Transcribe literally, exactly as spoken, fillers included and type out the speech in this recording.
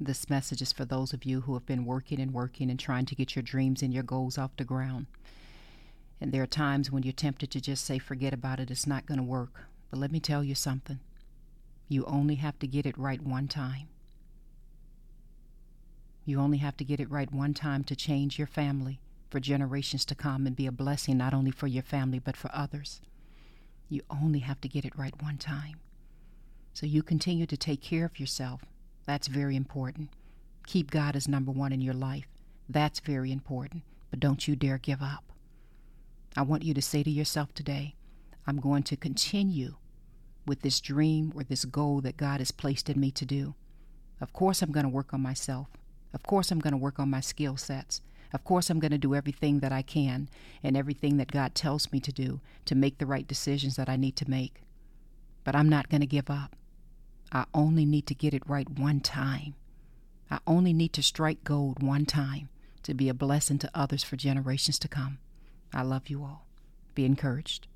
This message is for those of you who have been working and working and trying to get your dreams and your goals off the ground. And there are times when you're tempted to just say, forget about it, it's not going to work. But let me tell you something. You only have to get it right one time. You only have to get it right one time to change your family for generations to come and be a blessing not only for your family but for others. You only have to get it right one time. So you continue to take care of yourself. That's very important. Keep God as number one in your life. That's very important. But don't you dare give up. I want you to say to yourself today, I'm going to continue with this dream or this goal that God has placed in me to do. Of course I'm going to work on myself. Of course I'm going to work on my skill sets. Of course I'm going to do everything that I can and everything that God tells me to do to make the right decisions that I need to make. But I'm not going to give up. I only need to get it right one time. I only need to strike gold one time to be a blessing to others for generations to come. I love you all. Be encouraged.